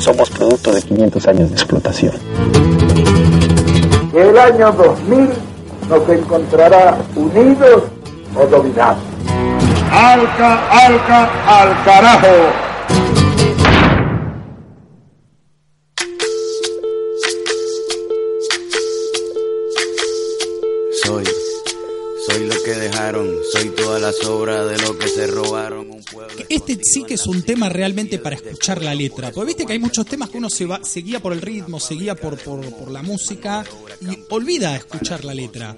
Somos producto de 500 años de explotación. El año 2000 nos encontrará unidos o dominados. ¡Alca, al carajo! Soy toda la sobra de lo que se robaron un pueblo. Este sí que es un tema realmente para escuchar la letra. Porque viste que hay muchos temas que uno se guía por el ritmo, se guía por la música y olvida escuchar la letra.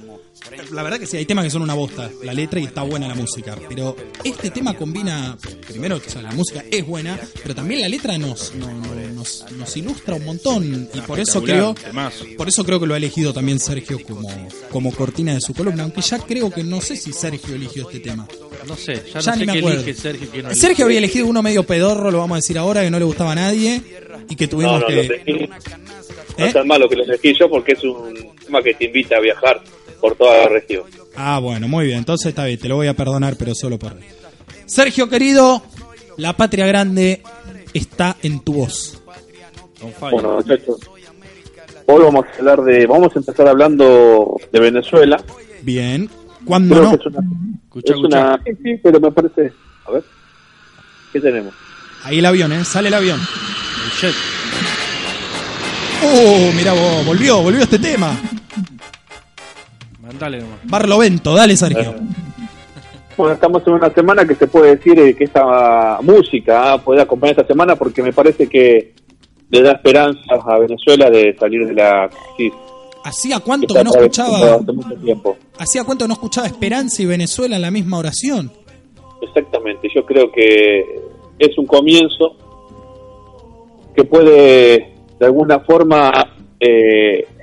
La verdad que sí, hay temas que son una bosta, la letra, y está buena la música. Pero este tema combina, primero, o sea, la música es buena, pero también la letra nos ilustra un montón. Y por eso creo que lo ha elegido también Sergio como cortina de su columna. Aunque ya creo que no sé si Sergio eligió este tema. No sé, ya no sé qué elige Sergio, que no elige. Sergio había elegido uno medio pedorro, lo vamos a decir ahora, que no le gustaba a nadie y que tuvimos No es tan malo que lo elegí yo, porque es un tema que te invita a viajar por toda la región. Ah, bueno, muy bien. Entonces está bien, te lo voy a perdonar, pero solo por mí. Sergio, querido, la patria grande está en tu voz. Bueno, muchachos, hoy vamos a empezar hablando de Venezuela. Bien. ¿Cuándo creo no? Es una... Sí, pero me parece... A ver, ¿qué tenemos? Ahí el avión, sale el avión. El jet. Oh, mirá vos, volvió este tema. Dale, Barlovento, dale, Sergio. Bueno, estamos en una semana que se puede decir que esta música puede acompañar esta semana, porque me parece que le da esperanzas a Venezuela de salir de la crisis. ¿Hacía cuánto que no escuchaba? Hace mucho tiempo. ¿Hacía cuánto que no escuchaba Esperanza y Venezuela en la misma oración? Exactamente, yo creo que es un comienzo que puede de alguna forma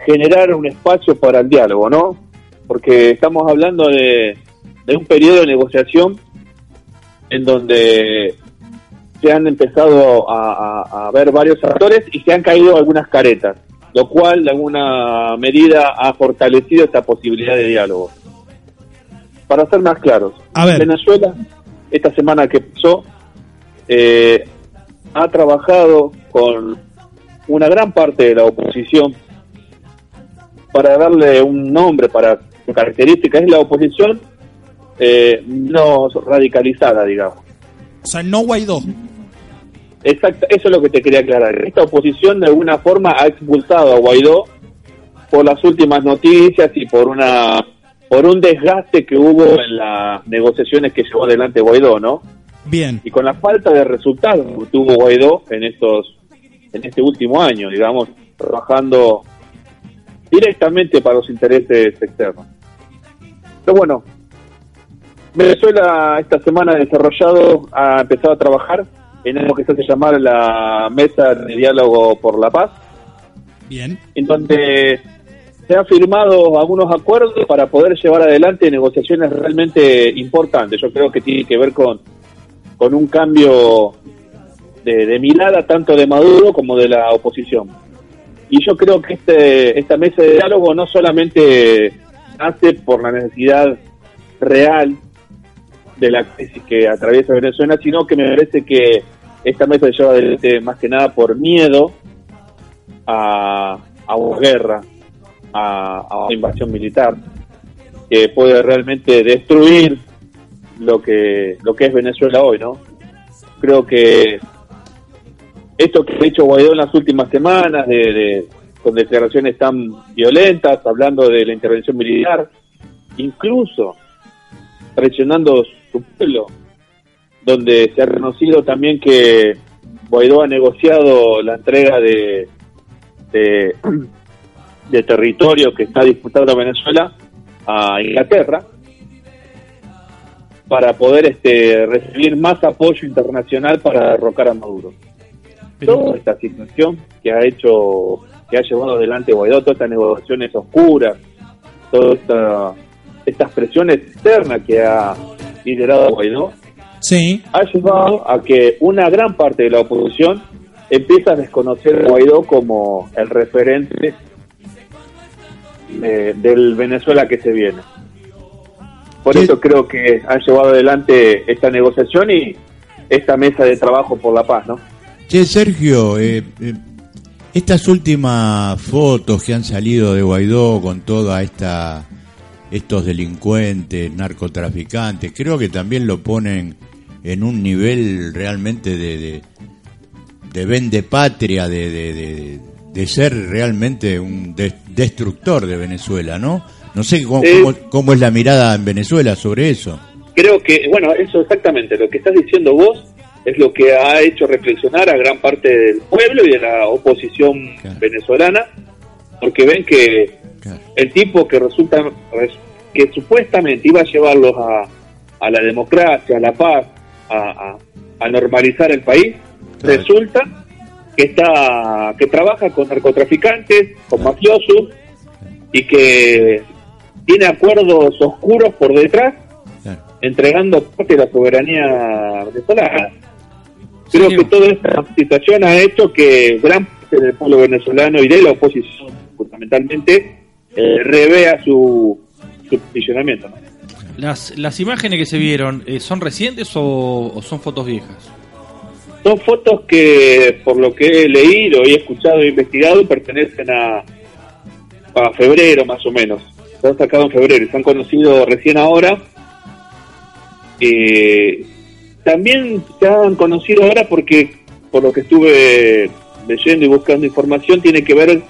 generar un espacio para el diálogo, ¿no? Porque estamos hablando de un periodo de negociación en donde se han empezado a ver varios actores y se han caído algunas caretas, lo cual de alguna medida ha fortalecido esta posibilidad de diálogo. Para ser más claros, Venezuela, esta semana que pasó, ha trabajado con una gran parte de la oposición para darle un nombre, para características, es la oposición no radicalizada, digamos. O sea, no Guaidó. Exacto, eso es lo que te quería aclarar. Esta oposición de alguna forma ha expulsado a Guaidó por las últimas noticias y por un desgaste que hubo en las negociaciones que llevó adelante Guaidó, ¿no? Bien. Y con la falta de resultados que tuvo Guaidó en este último año, digamos, trabajando directamente para los intereses externos. Pero bueno, Venezuela esta semana ha empezado a trabajar en lo que se hace llamar la Mesa de Diálogo por la Paz. Bien. En donde se han firmado algunos acuerdos para poder llevar adelante negociaciones realmente importantes. Yo creo que tiene que ver con un cambio de mirada tanto de Maduro como de la oposición. Y yo creo que esta mesa de diálogo no solamente nace por la necesidad real de la crisis que atraviesa Venezuela, sino que me parece que esta mesa se lleva adelante más que nada por miedo a una guerra, a una invasión militar que puede realmente destruir lo que es Venezuela hoy, ¿no? Creo que esto que ha hecho Guaidó en las últimas semanas, con declaraciones tan violentas, hablando de la intervención militar, incluso traicionando su pueblo, donde se ha reconocido también que Guaidó ha negociado la entrega de territorio que está disputando Venezuela a Inglaterra. para poder recibir más apoyo internacional para derrocar a Maduro. Pero... toda esta situación que ha hecho, que ha llevado adelante Guaidó, todas estas negociaciones oscuras, todas estas presiones externas que ha liderado Guaidó, sí, ha llevado a que una gran parte de la oposición empieza a desconocer a Guaidó como el referente del Venezuela que se viene. Por eso creo que han llevado adelante esta negociación y esta mesa de trabajo por la paz, ¿no? Che, Sergio, estas últimas fotos que han salido de Guaidó con toda estos delincuentes, narcotraficantes, creo que también lo ponen en un nivel realmente de vendepatria, de ser realmente un destructor de Venezuela, ¿no? No sé cómo es la mirada en Venezuela sobre eso. Creo que, bueno, eso exactamente, lo que estás diciendo vos es lo que ha hecho reflexionar a gran parte del pueblo y de la oposición, claro, venezolana, porque ven que, claro, el tipo que resulta que supuestamente iba a llevarlos a la democracia, a la paz, a normalizar el país, claro, resulta que trabaja con narcotraficantes, con, claro, mafiosos, y que tiene acuerdos oscuros por detrás, claro, entregando parte de la soberanía venezolana. Creo, señor, que toda esta situación ha hecho que gran parte del pueblo venezolano y de la oposición, fundamentalmente, revea su posicionamiento, ¿no? Las imágenes que se vieron, ¿son recientes o son fotos viejas? Son fotos que, por lo que he leído, he escuchado e investigado, pertenecen a febrero más o menos. Se han sacado en febrero y se han conocido recién ahora. También se han conocido ahora porque, por lo que estuve leyendo y buscando información, tiene que ver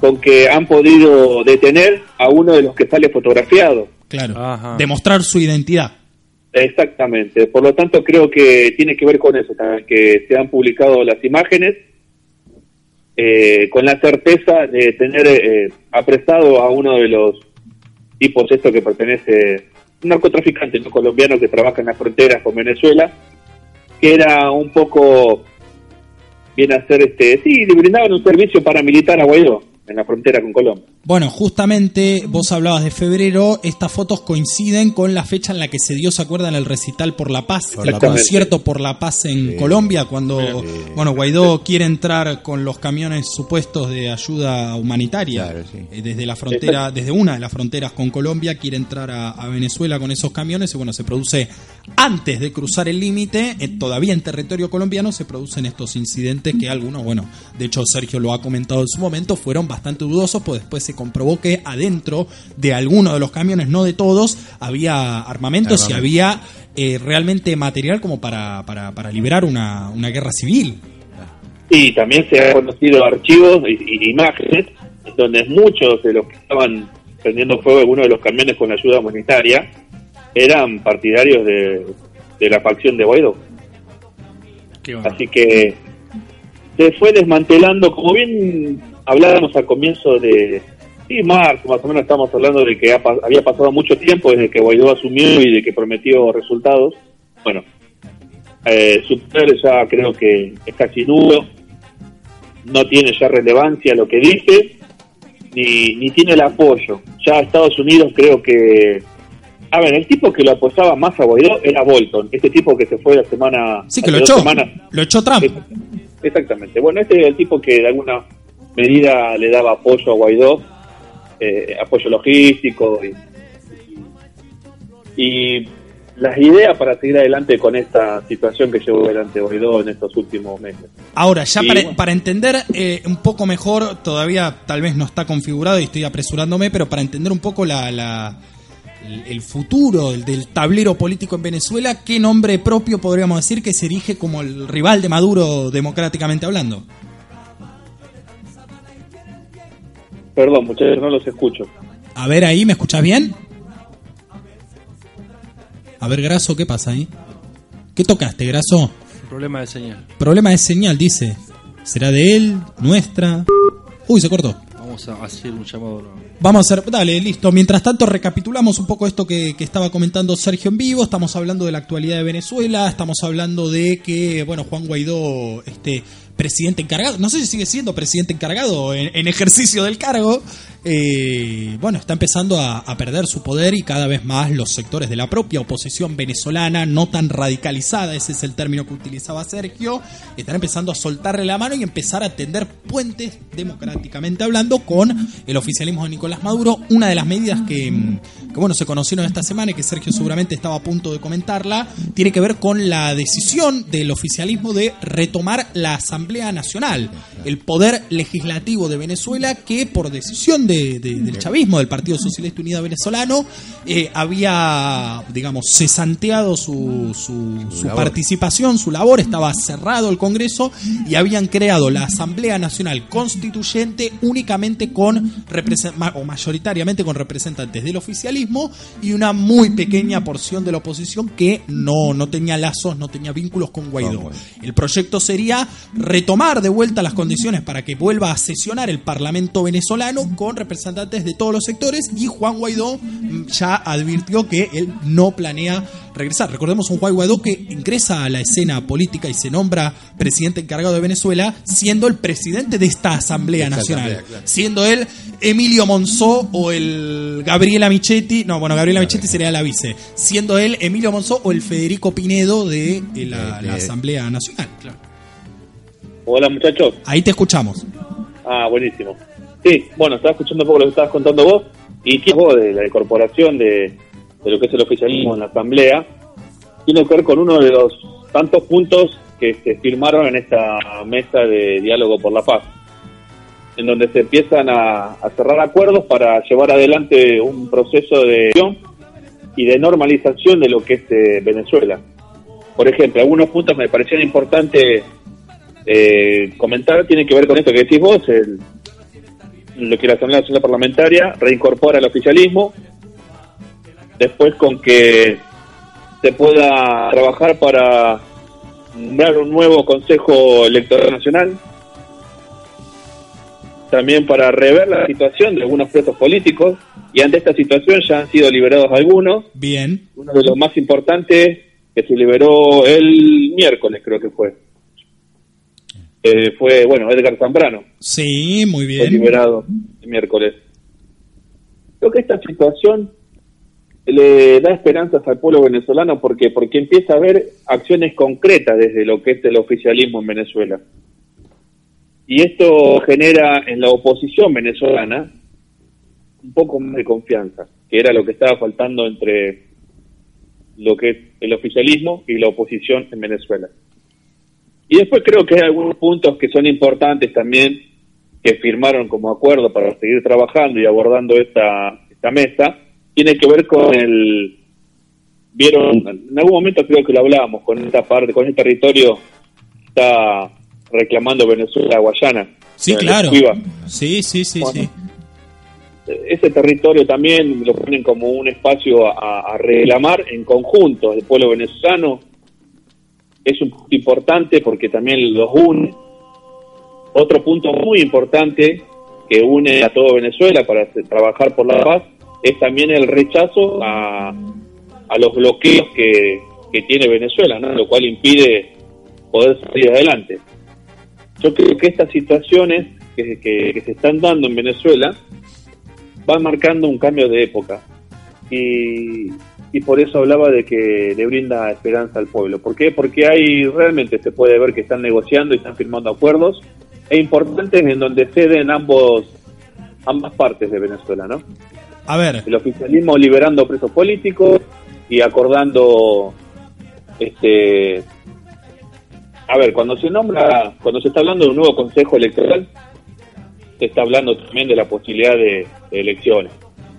con que han podido detener a uno de los que sale fotografiado. Claro. Ajá. Demostrar su identidad. Exactamente. Por lo tanto, creo que tiene que ver con eso, que se han publicado las imágenes. Con la certeza de tener apresado a uno de los tipos estos que pertenece, un narcotraficante, un colombiano que trabaja en las fronteras con Venezuela, que era un poco, viene a hacer le brindaban un servicio paramilitar a Guaidó en la frontera con Colombia. Bueno, justamente vos hablabas de febrero, estas fotos coinciden con la fecha en la que se dio, ¿se acuerdan? El recital por la paz, el concierto por la paz en Colombia, cuando Guaidó quiere entrar con los camiones supuestos de ayuda humanitaria, claro, sí, desde la frontera, desde una de las fronteras con Colombia, quiere entrar a Venezuela con esos camiones y se produce, antes de cruzar el límite, todavía en territorio colombiano, se producen estos incidentes que algunos, de hecho Sergio lo ha comentado en su momento, fueron bastante dudosos, pues después se comprobó que adentro de alguno de los camiones, no de todos, había armamentos y había realmente material como para liberar una guerra civil. Y también se han conocido archivos y imágenes donde muchos de los que estaban prendiendo fuego alguno de los camiones con ayuda humanitaria eran partidarios de la facción de Guaidó. Qué bueno. Así que se fue desmantelando, como bien hablábamos al comienzo de marzo, más o menos estamos hablando de que había pasado mucho tiempo desde que Guaidó asumió y de que prometió resultados. Bueno, su poder ya creo que es casi nulo, no tiene ya relevancia lo que dice, ni tiene el apoyo. Ya Estados Unidos creo que... A ver, el tipo que lo apoyaba más a Guaidó era Bolton, este tipo que se fue la semana... Sí, que lo echó Trump. Exactamente. Bueno, este es el tipo que de alguna medida le daba apoyo a Guaidó, apoyo logístico y las ideas para seguir adelante con esta situación que llevó adelante Guaidó en estos últimos meses. Ahora, para entender un poco mejor, todavía tal vez no está configurado y estoy apresurándome, pero para entender un poco el futuro del tablero político en Venezuela, ¿qué nombre propio podríamos decir que se erige como el rival de Maduro democráticamente hablando? Perdón, muchachos, no los escucho. A ver ahí, ¿me escuchás bien? A ver, Graso, ¿qué pasa ahí? ¿Qué tocaste, Graso? Problema de señal. Problema de señal, dice. ¿Será de él? ¿Nuestra? Uy, se cortó. vamos a hacer un llamado. Vamos a hacer, dale, listo. Mientras tanto, recapitulamos un poco esto que estaba comentando Sergio en vivo. Estamos hablando de la actualidad de Venezuela, estamos hablando de que, bueno, Juan Guaidó, presidente encargado, no sé si sigue siendo presidente encargado en ejercicio del cargo, bueno, está empezando a perder su poder y cada vez más los sectores de la propia oposición venezolana, no tan radicalizada, ese es el término que utilizaba Sergio, están empezando a soltarle la mano y empezar a tender puentes, democráticamente hablando, con el oficialismo de Nicolás Maduro. Una de las medidas que bueno, se conocieron esta semana y que Sergio seguramente estaba a punto de comentarla, tiene que ver con la decisión del oficialismo de retomar la Asamblea Nacional, el poder legislativo de Venezuela, que por decisión del chavismo, del Partido Socialista Unido Venezolano, había, digamos, cesanteado su participación, su labor, estaba cerrado el Congreso y habían creado la Asamblea Nacional Constituyente únicamente con mayoritariamente con representantes del oficialismo y una muy pequeña porción de la oposición que no tenía lazos, no tenía vínculos con Guaidó. El proyecto sería retomar de vuelta las condiciones para que vuelva a sesionar el Parlamento venezolano con representantes de todos los sectores, y Juan Guaidó ya advirtió que él no planea regresar. Recordemos un Juan Guaidó que ingresa a la escena política y se nombra presidente encargado de Venezuela siendo el presidente de esta Asamblea Nacional, claro, siendo él Emilio Monzó o el Gabriela Michetti, Gabriela Michetti sería la vice, siendo él Emilio Monzó o el Federico Pinedo de la Asamblea Nacional, claro. Hola, muchachos. Ahí te escuchamos. Ah, buenísimo. Sí, bueno, estaba escuchando un poco lo que estabas contando vos. Y qué vos de la incorporación de lo que es el oficialismo en la Asamblea tiene que ver con uno de los tantos puntos que se firmaron en esta mesa de diálogo por la paz, en donde se empiezan a cerrar acuerdos para llevar adelante un proceso de y de normalización de lo que es Venezuela. Por ejemplo, algunos puntos me parecían importantes comentar, tiene que ver con esto que decís vos, lo que la Asamblea Nacional Parlamentaria reincorpora al oficialismo, después con que se pueda trabajar para nombrar un nuevo Consejo Electoral Nacional, también para rever la situación de algunos presos políticos, y ante esta situación ya han sido liberados algunos. Bien. Uno de los más importantes que se liberó el miércoles, creo que fue, bueno, Edgar Zambrano. Sí, muy bien. Fue liberado el miércoles. Creo que esta situación le da esperanzas al pueblo venezolano porque empieza a haber acciones concretas desde lo que es el oficialismo en Venezuela. Y esto genera en la oposición venezolana un poco más de confianza, que era lo que estaba faltando entre lo que es el oficialismo y la oposición en Venezuela. Y después creo que hay algunos puntos que son importantes también que firmaron como acuerdo para seguir trabajando y abordando esta mesa. Tiene que ver con vieron, en algún momento creo que lo hablábamos, con esta parte, con el territorio está reclamando Venezuela, Guayana. Sí, claro. Sí. Bueno, sí. Ese territorio también lo ponen como un espacio a reclamar en conjunto el pueblo venezolano. Es un punto importante porque también los une. Otro punto muy importante que une a todo Venezuela para trabajar por la paz es también el rechazo a los bloqueos que tiene Venezuela, ¿no? Lo cual impide poder salir adelante. Yo creo que estas situaciones que se están dando en Venezuela van marcando un cambio de época. Y por eso hablaba de que le brinda esperanza al pueblo. ¿Por qué? Porque ahí realmente se puede ver que están negociando y están firmando acuerdos importantes en donde ceden ambas partes de Venezuela, ¿no? A ver. El oficialismo liberando presos políticos y acordando, cuando se está hablando de un nuevo Consejo Electoral, se está hablando también de la posibilidad de elecciones.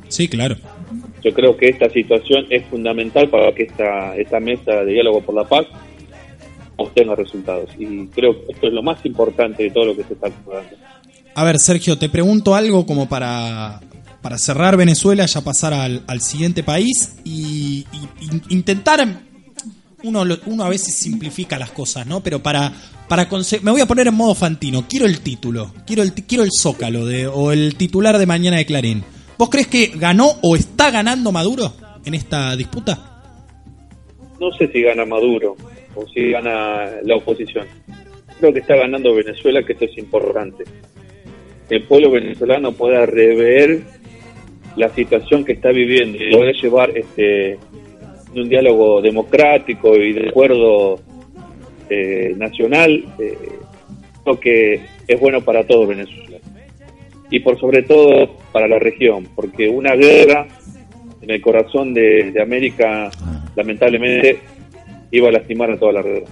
Sí, claro. Yo creo que esta situación es fundamental para que esta mesa de diálogo por la paz obtenga resultados. Y creo que esto es lo más importante de todo lo que se está acordando. A ver, Sergio, te pregunto algo como para cerrar Venezuela, ya pasar al siguiente país e intentar uno a veces simplifica las cosas, ¿no? Pero para me voy a poner en modo Fantino. Quiero el título, quiero el zócalo o el titular de mañana de Clarín. ¿Vos crees que ganó o está ganando Maduro en esta disputa? No sé si gana Maduro o si gana la oposición. Creo que está ganando Venezuela, que esto es importante. El pueblo venezolano pueda rever la situación que está viviendo y poder llevar un diálogo democrático y de acuerdo nacional, lo que es bueno para todo Venezuela. Y por sobre todo para la región, porque una guerra en el corazón de América, lamentablemente, iba a lastimar a toda la red.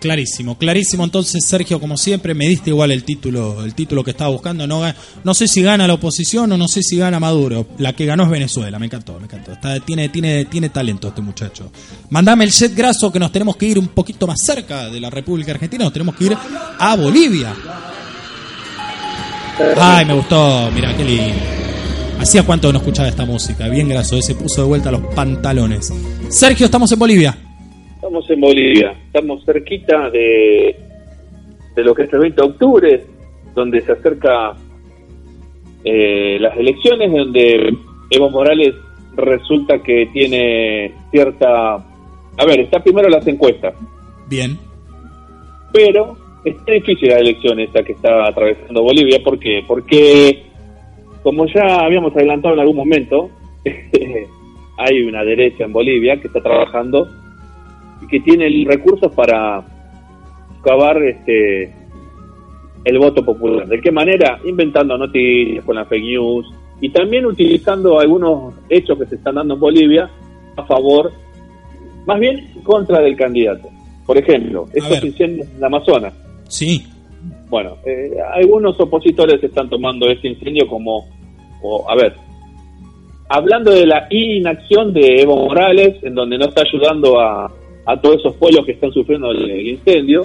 Clarísimo, clarísimo. Entonces, Sergio, como siempre, me diste igual el título que estaba buscando. No sé si gana la oposición o no sé si gana Maduro. La que ganó es Venezuela. Me encantó. Tiene talento este muchacho. Mandame el jet graso, que nos tenemos que ir un poquito más cerca de la República Argentina. Nos tenemos que ir a Bolivia. Ay, me gustó. Mirá, qué lindo. ¿Hacía cuánto no escuchaba esta música? Bien graso, se puso de vuelta los pantalones. Sergio, estamos en Bolivia. Estamos en Bolivia. Estamos cerquita de lo que es el 20 de octubre, donde se acerca las elecciones, donde Evo Morales resulta que tiene cierta... A ver, está primero las encuestas. Bien. Pero está difícil la elección esta que está atravesando Bolivia. ¿Por qué? Porque... como ya habíamos adelantado en algún momento, hay una derecha en Bolivia que está trabajando y que tiene recursos para cavar el voto popular. ¿De qué manera? Inventando noticias con la fake news y también utilizando algunos hechos que se están dando en Bolivia a favor, más bien contra del candidato. Por ejemplo, estos incendios en la Amazonas. Sí. Bueno, algunos opositores están tomando este incendio hablando de la inacción de Evo Morales, en donde no está ayudando a todos esos pueblos que están sufriendo el incendio,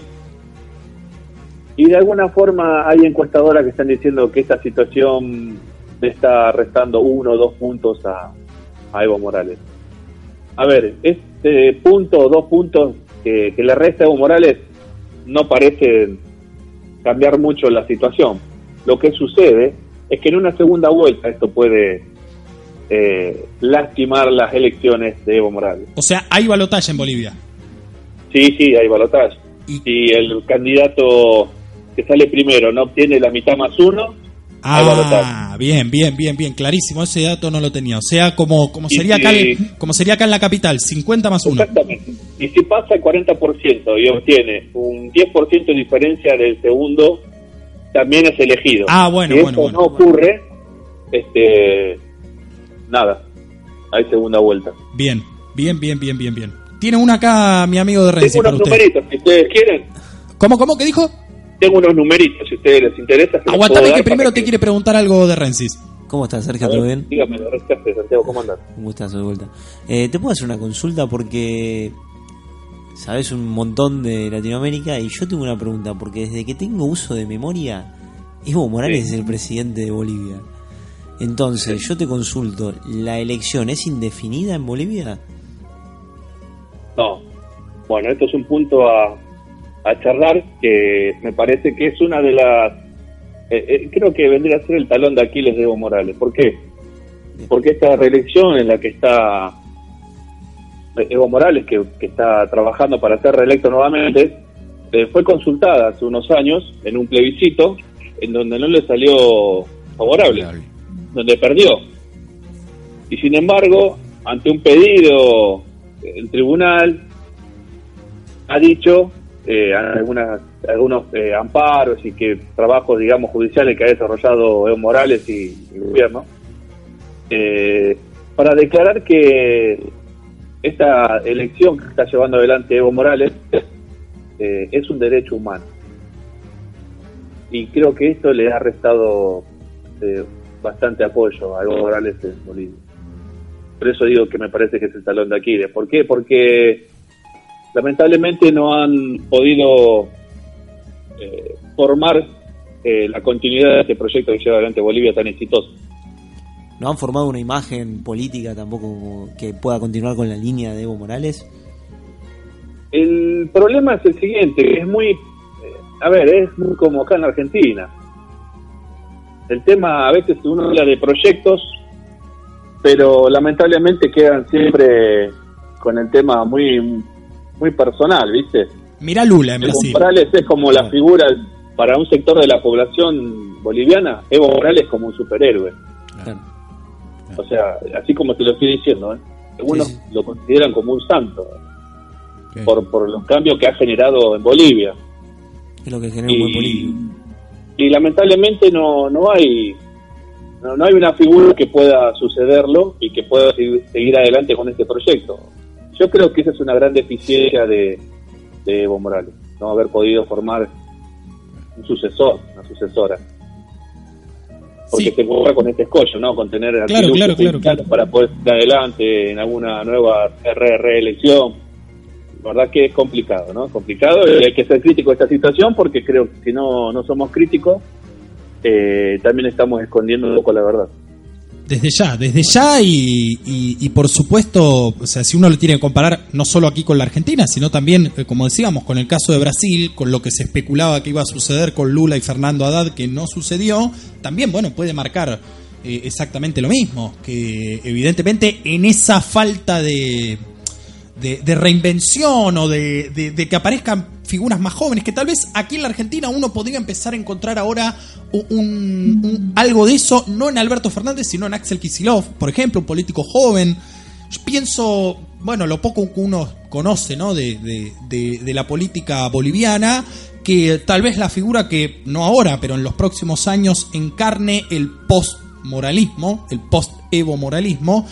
y de alguna forma hay encuestadoras que están diciendo que esta situación le está restando 1 o 2 puntos a Evo Morales. A ver, este punto o 2 puntos que le resta a Evo Morales no parecen cambiar mucho la situación. Lo que sucede es que en una segunda vuelta esto puede lastimar las elecciones de Evo Morales. O sea, hay balotaje en Bolivia. Sí, hay balotaje. Si el candidato que sale primero no obtiene la mitad más uno, hay balotaje. Bien, clarísimo. Ese dato no lo tenía. O sea, como sería acá en la capital, 50 más 1. Exactamente. Y si pasa el 40% y obtiene un 10% de diferencia del segundo, también es elegido. Si no ocurre, nada. Hay segunda vuelta. Bien. Tiene una acá, mi amigo de Renzi. Tengo unos numeritos, si ustedes quieren. ¿Cómo? ¿Qué dijo? Tengo unos numeritos, si a ustedes les interesa. Aguantame que primero te quiere preguntar algo de Rensis. ¿Cómo estás, Sergio? ¿Todo bien? Dígame, Santiago, ¿cómo andas? Un gustazo de vuelta. ¿Te puedo hacer una consulta? Porque sabes un montón de Latinoamérica y yo tengo una pregunta, porque desde que tengo uso de memoria, Evo Morales es el presidente de Bolivia. Entonces, yo te consulto, ¿la elección es indefinida en Bolivia? No. Bueno, esto es un punto a charlar, que me parece que es una de las... creo que vendría a ser el talón de Aquiles de Evo Morales. ¿Por qué? Porque esta reelección en la que está Evo Morales, que está trabajando para ser reelecto nuevamente, fue consultada hace unos años en un plebiscito en donde no le salió favorable, donde perdió. Y sin embargo, ante un pedido, el tribunal ha dicho... algunos amparos y que trabajos, digamos, judiciales que ha desarrollado Evo Morales y el gobierno, para declarar que esta elección que está llevando adelante Evo Morales es un derecho humano. Y creo que esto le ha restado bastante apoyo a Evo Morales en Bolivia. Por eso digo que me parece que es el talón de Aquiles. ¿Por qué? Porque... lamentablemente no han podido formar la continuidad de este proyecto que lleva adelante Bolivia tan exitoso. ¿No han formado una imagen política tampoco que pueda continuar con la línea de Evo Morales? El problema es el siguiente, es muy, a ver, es muy como acá en la Argentina. El tema, a veces uno habla de proyectos, pero lamentablemente quedan siempre con el tema muy, muy personal, ¿viste? Mirá Lula en Brasil. Evo Morales es como la figura para un sector de la población boliviana. Evo Morales es como un superhéroe. Claro. Claro. O sea, así como te lo estoy diciendo, ¿eh? Algunos lo consideran como un santo. Okay. Por los cambios que ha generado en Bolivia. Es lo que genera un buen político. Y lamentablemente no hay una figura que pueda sucederlo y que pueda seguir adelante con este proyecto. Yo creo que esa es una gran deficiencia de Evo Morales, no haber podido formar un sucesor, una sucesora. Porque se borra con este escollo, ¿no? Con tener claro. para poder ir adelante en alguna nueva reelección. La verdad que es complicado, ¿no? Es complicado y hay que ser crítico de esta situación, porque creo que si no somos críticos, también estamos escondiendo un poco la verdad. Desde ya y por supuesto, o sea, si uno lo tiene que comparar no solo aquí con la Argentina, sino también, como decíamos, con el caso de Brasil, con lo que se especulaba que iba a suceder con Lula y Fernando Haddad, que no sucedió, también, bueno, puede marcar exactamente lo mismo, que evidentemente en esa falta de reinvención o de que aparezcan figuras más jóvenes, que tal vez aquí en la Argentina uno podría empezar a encontrar ahora un algo de eso, no en Alberto Fernández, sino en Axel Kicillof, por ejemplo, un político joven. Yo pienso, bueno, lo poco que uno conoce, ¿no?, de la política boliviana, que tal vez la figura que, no ahora, pero en los próximos años encarne el post-moralismo, el post-Evo moralismo,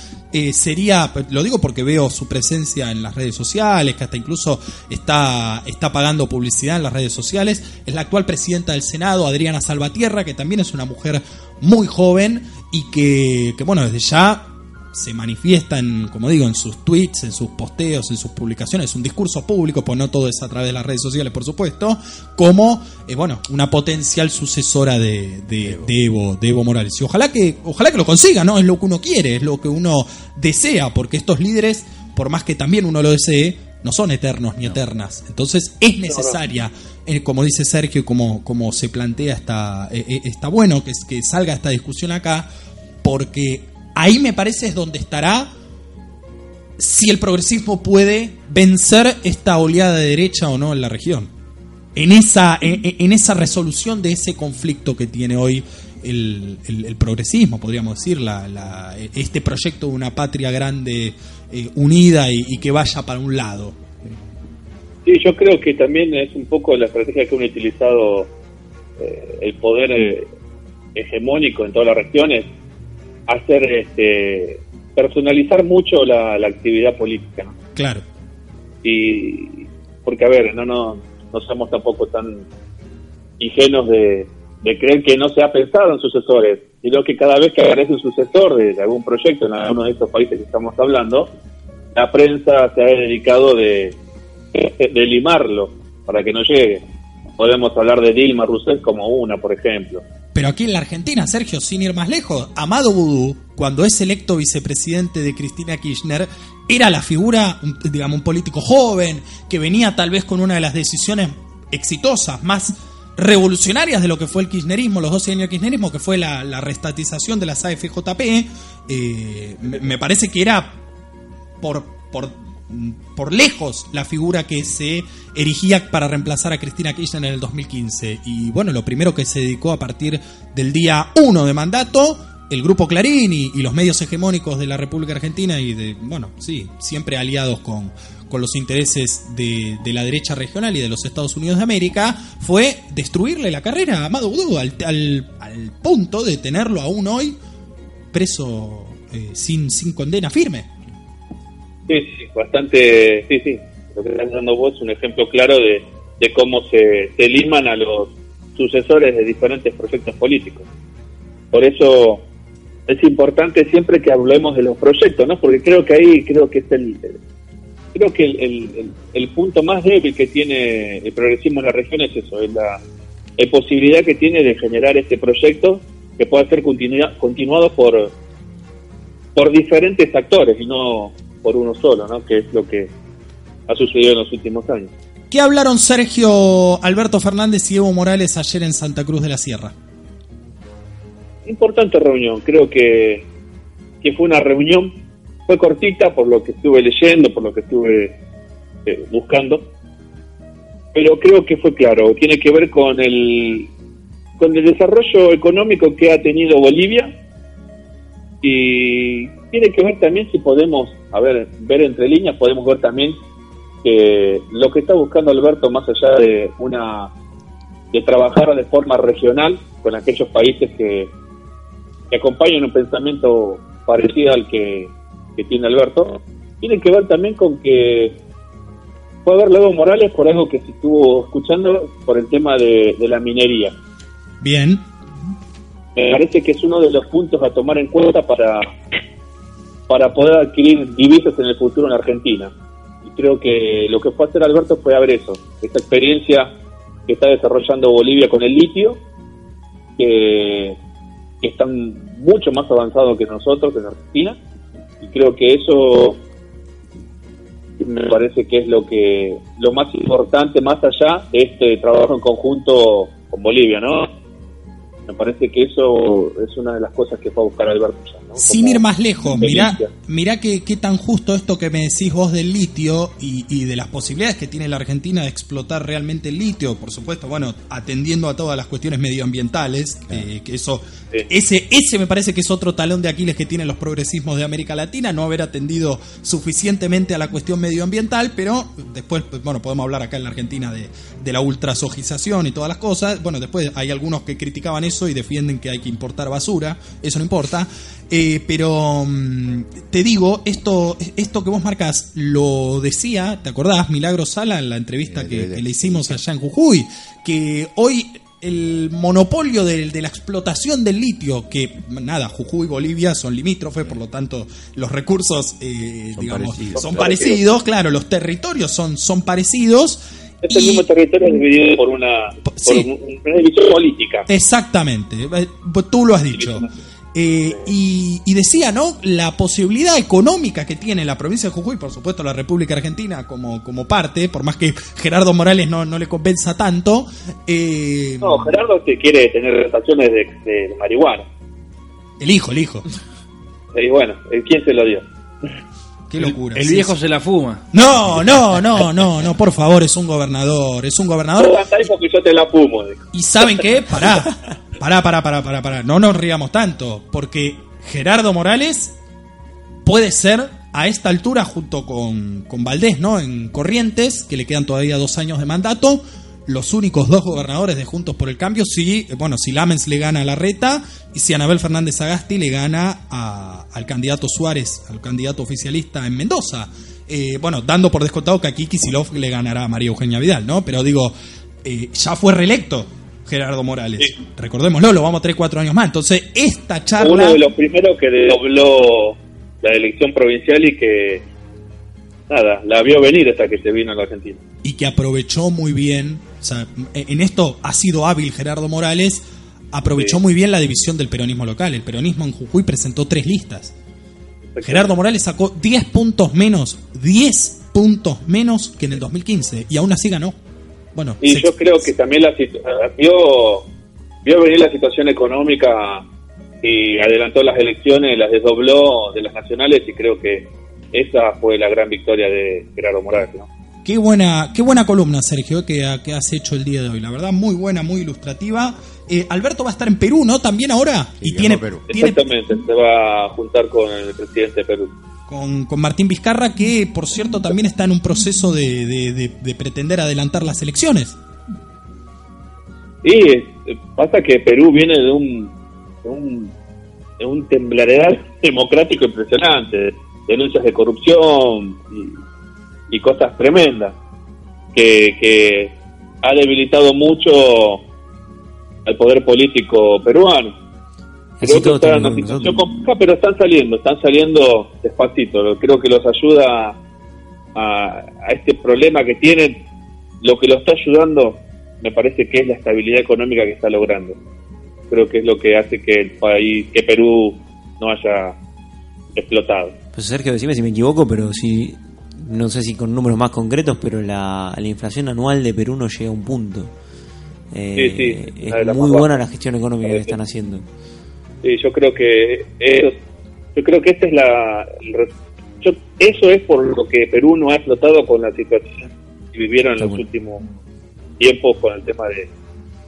sería, lo digo porque veo su presencia en las redes sociales, que hasta incluso está pagando publicidad en las redes sociales, es la actual presidenta del Senado, Adriana Salvatierra, que también es una mujer muy joven y que bueno, desde ya se manifiesta en, como digo, en sus tweets, en sus posteos, en sus publicaciones, un discurso público, pues no todo es a través de las redes sociales, por supuesto, como bueno, una potencial sucesora de Evo Morales. Y ojalá que lo consiga, ¿no? Es lo que uno quiere, es lo que uno desea, porque estos líderes, por más que también uno lo desee, no son eternos ni eternas. Entonces es necesaria, como dice Sergio, como se plantea, está bueno que salga esta discusión acá, porque ahí me parece es donde estará si el progresismo puede vencer esta oleada de derecha o no en la región. En esa resolución de ese conflicto que tiene hoy el progresismo, podríamos decir, este proyecto de una patria grande, unida y que vaya para un lado. Sí, yo creo que también es un poco la estrategia que han utilizado el poder hegemónico en todas las regiones, hacer personalizar mucho la actividad política. Claro. Y porque, a ver, no somos tampoco tan ingenuos de creer que no se ha pensado en sucesores, sino que cada vez que aparece un sucesor de algún proyecto en alguno de estos países que estamos hablando, la prensa se ha dedicado de limarlo para que no llegue. Podemos hablar de Dilma Rousseff como una, por ejemplo. Pero aquí en la Argentina, Sergio, sin ir más lejos, Amado Boudou, cuando es electo vicepresidente de Cristina Kirchner, era la figura, digamos, un político joven, que venía tal vez con una de las decisiones exitosas, más revolucionarias de lo que fue el kirchnerismo, los 12 años de kirchnerismo, que fue la reestatización de las AFJP. Me parece que era por lejos la figura que se erigía para reemplazar a Cristina Kirchner en el 2015. Y bueno, lo primero que se dedicó a partir del día 1 de mandato, el Grupo Clarín y los medios hegemónicos de la República Argentina y de, bueno, sí, siempre aliados con los intereses de la derecha regional y de los Estados Unidos de América, fue destruirle la carrera a Amado Boudou al punto de tenerlo aún hoy preso sin condena firme. Sí, bastante, sí. Lo que estás dando vos es un ejemplo claro de cómo se liman a los sucesores de diferentes proyectos políticos. Por eso es importante siempre que hablemos de los proyectos, ¿no? Porque creo que ahí creo que el punto más débil que tiene el progresismo en la región es eso, es la posibilidad que tiene de generar este proyecto que pueda ser continuado por diferentes actores y no por uno solo, ¿no? Que es lo que ha sucedido en los últimos años. ¿Qué hablaron Sergio, Alberto Fernández y Evo Morales ayer en Santa Cruz de la Sierra? Importante reunión, creo que fue una reunión, fue cortita por lo que estuve leyendo, por lo que estuve buscando, pero creo que fue claro, tiene que ver con el desarrollo económico que ha tenido Bolivia y tiene que ver también si podemos, ver entre líneas, podemos ver también que lo que está buscando Alberto más allá de trabajar de forma regional con aquellos países que acompañan un pensamiento parecido al que tiene Alberto, tiene que ver también con que fue a ver Evo Morales por algo que se estuvo escuchando por el tema de la minería. Bien. Me parece que es uno de los puntos a tomar en cuenta para poder adquirir divisas en el futuro en Argentina. Y creo que lo que fue a hacer Alberto fue a ver eso, esta experiencia que está desarrollando Bolivia con el litio, que están mucho más avanzados que nosotros en Argentina, y creo que eso me parece que es lo más importante más allá de este trabajo en conjunto con Bolivia, ¿no? Me parece que eso es una de las cosas que fue a buscar Alberto ya, ¿no? Sin ir más lejos, mirá qué tan justo esto que me decís vos del litio y de las posibilidades que tiene la Argentina de explotar realmente el litio, por supuesto, atendiendo a todas las cuestiones medioambientales, que eso sí. Ese me parece que es otro talón de Aquiles que tienen los progresismos de América Latina, no haber atendido suficientemente a la cuestión medioambiental, pero después, podemos hablar acá en la Argentina de la ultrasojización y todas las cosas, después hay algunos que criticaban eso y defienden que hay que importar basura, eso no importa, pero te digo, esto que vos marcas lo decía, ¿te acordás? Milagro Sala en la entrevista que le hicimos allá en Jujuy, que hoy el monopolio de la explotación del litio, que Jujuy y Bolivia son limítrofes, por lo tanto los recursos son parecidos, claro, los territorios son parecidos. Este mismo territorio es dividido por una división política. Exactamente, tú lo has dicho. Y decía, la posibilidad económica que tiene la provincia de Jujuy, por supuesto la República Argentina como parte, por más que Gerardo Morales no le convenza tanto. No, Gerardo que quiere tener relaciones de marihuana. El hijo. Y ¿quién se lo dio? Qué locura. El viejo se la fuma. No, por favor, es un gobernador. Porque yo te la fumo. ¿Y saben qué? Pará. No nos riamos tanto, porque Gerardo Morales puede ser a esta altura junto con Valdés, en Corrientes, que le quedan todavía 2 años de mandato, los únicos 2 gobernadores de Juntos por el Cambio, si Lamens le gana a Larreta y si Anabel Fernández Sagasti le gana al candidato Suárez, al candidato oficialista en Mendoza. Dando por descontado que aquí Kicillof le ganará a María Eugenia Vidal, ¿no? Pero digo, ya fue reelecto Gerardo Morales. Sí. Recordémoslo, lo vamos 3-4 años más. Entonces, esta charla... Uno de los primeros que desdobló la elección provincial y que... la vio venir hasta que se vino a la Argentina. Y que aprovechó muy bien... O sea, en esto ha sido hábil Gerardo Morales, aprovechó muy bien la división del peronismo local. El peronismo en Jujuy presentó 3 listas. Gerardo Morales sacó 10 puntos menos que en el 2015 y aún así ganó. Yo creo que también vio venir la situación económica y adelantó las elecciones, las desdobló de las nacionales y creo que esa fue la gran victoria de Gerardo Morales, ¿no? Qué buena columna, Sergio, que has hecho el día de hoy. La verdad, muy buena, muy ilustrativa. Alberto va a estar en Perú, ¿no? También ahora. Sí, y tiene Perú. Exactamente, se va a juntar con el presidente de Perú. Con Martín Vizcarra, que, por cierto, también está en un proceso de pretender adelantar las elecciones. Sí, pasa que Perú viene de un temblaredal democrático impresionante. Denuncias de corrupción y cosas tremendas que ha debilitado mucho al poder político peruano. Creo que está en una situación compleja, pero están saliendo despacito. Creo que los ayuda a este problema que tienen. Lo que los está ayudando me parece que es la estabilidad económica que está logrando. Creo que es lo que hace que el país, que Perú no haya explotado. Pues Sergio, decime si me equivoco, pero si no sé si con números más concretos, pero la inflación anual de Perú no llega a un punto. Sí, es muy buena la gestión económica que están haciendo. Sí, yo creo que esta es eso es por lo que Perú no ha explotado con la situación que vivieron en los últimos tiempos con el tema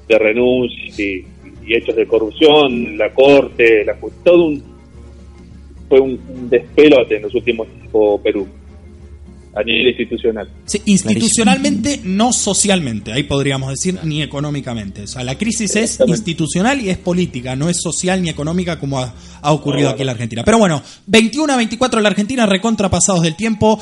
de renuncias y hechos de corrupción, la corte, fue un despelote en los últimos tiempos Perú a nivel institucional. Sí, institucionalmente, no socialmente, ahí podríamos decir, claro, ni económicamente. O sea, la crisis es institucional y es política, no es social ni económica como ha ocurrido aquí en la Argentina. Pero bueno, 21-24 en la Argentina, recontrapasados del tiempo.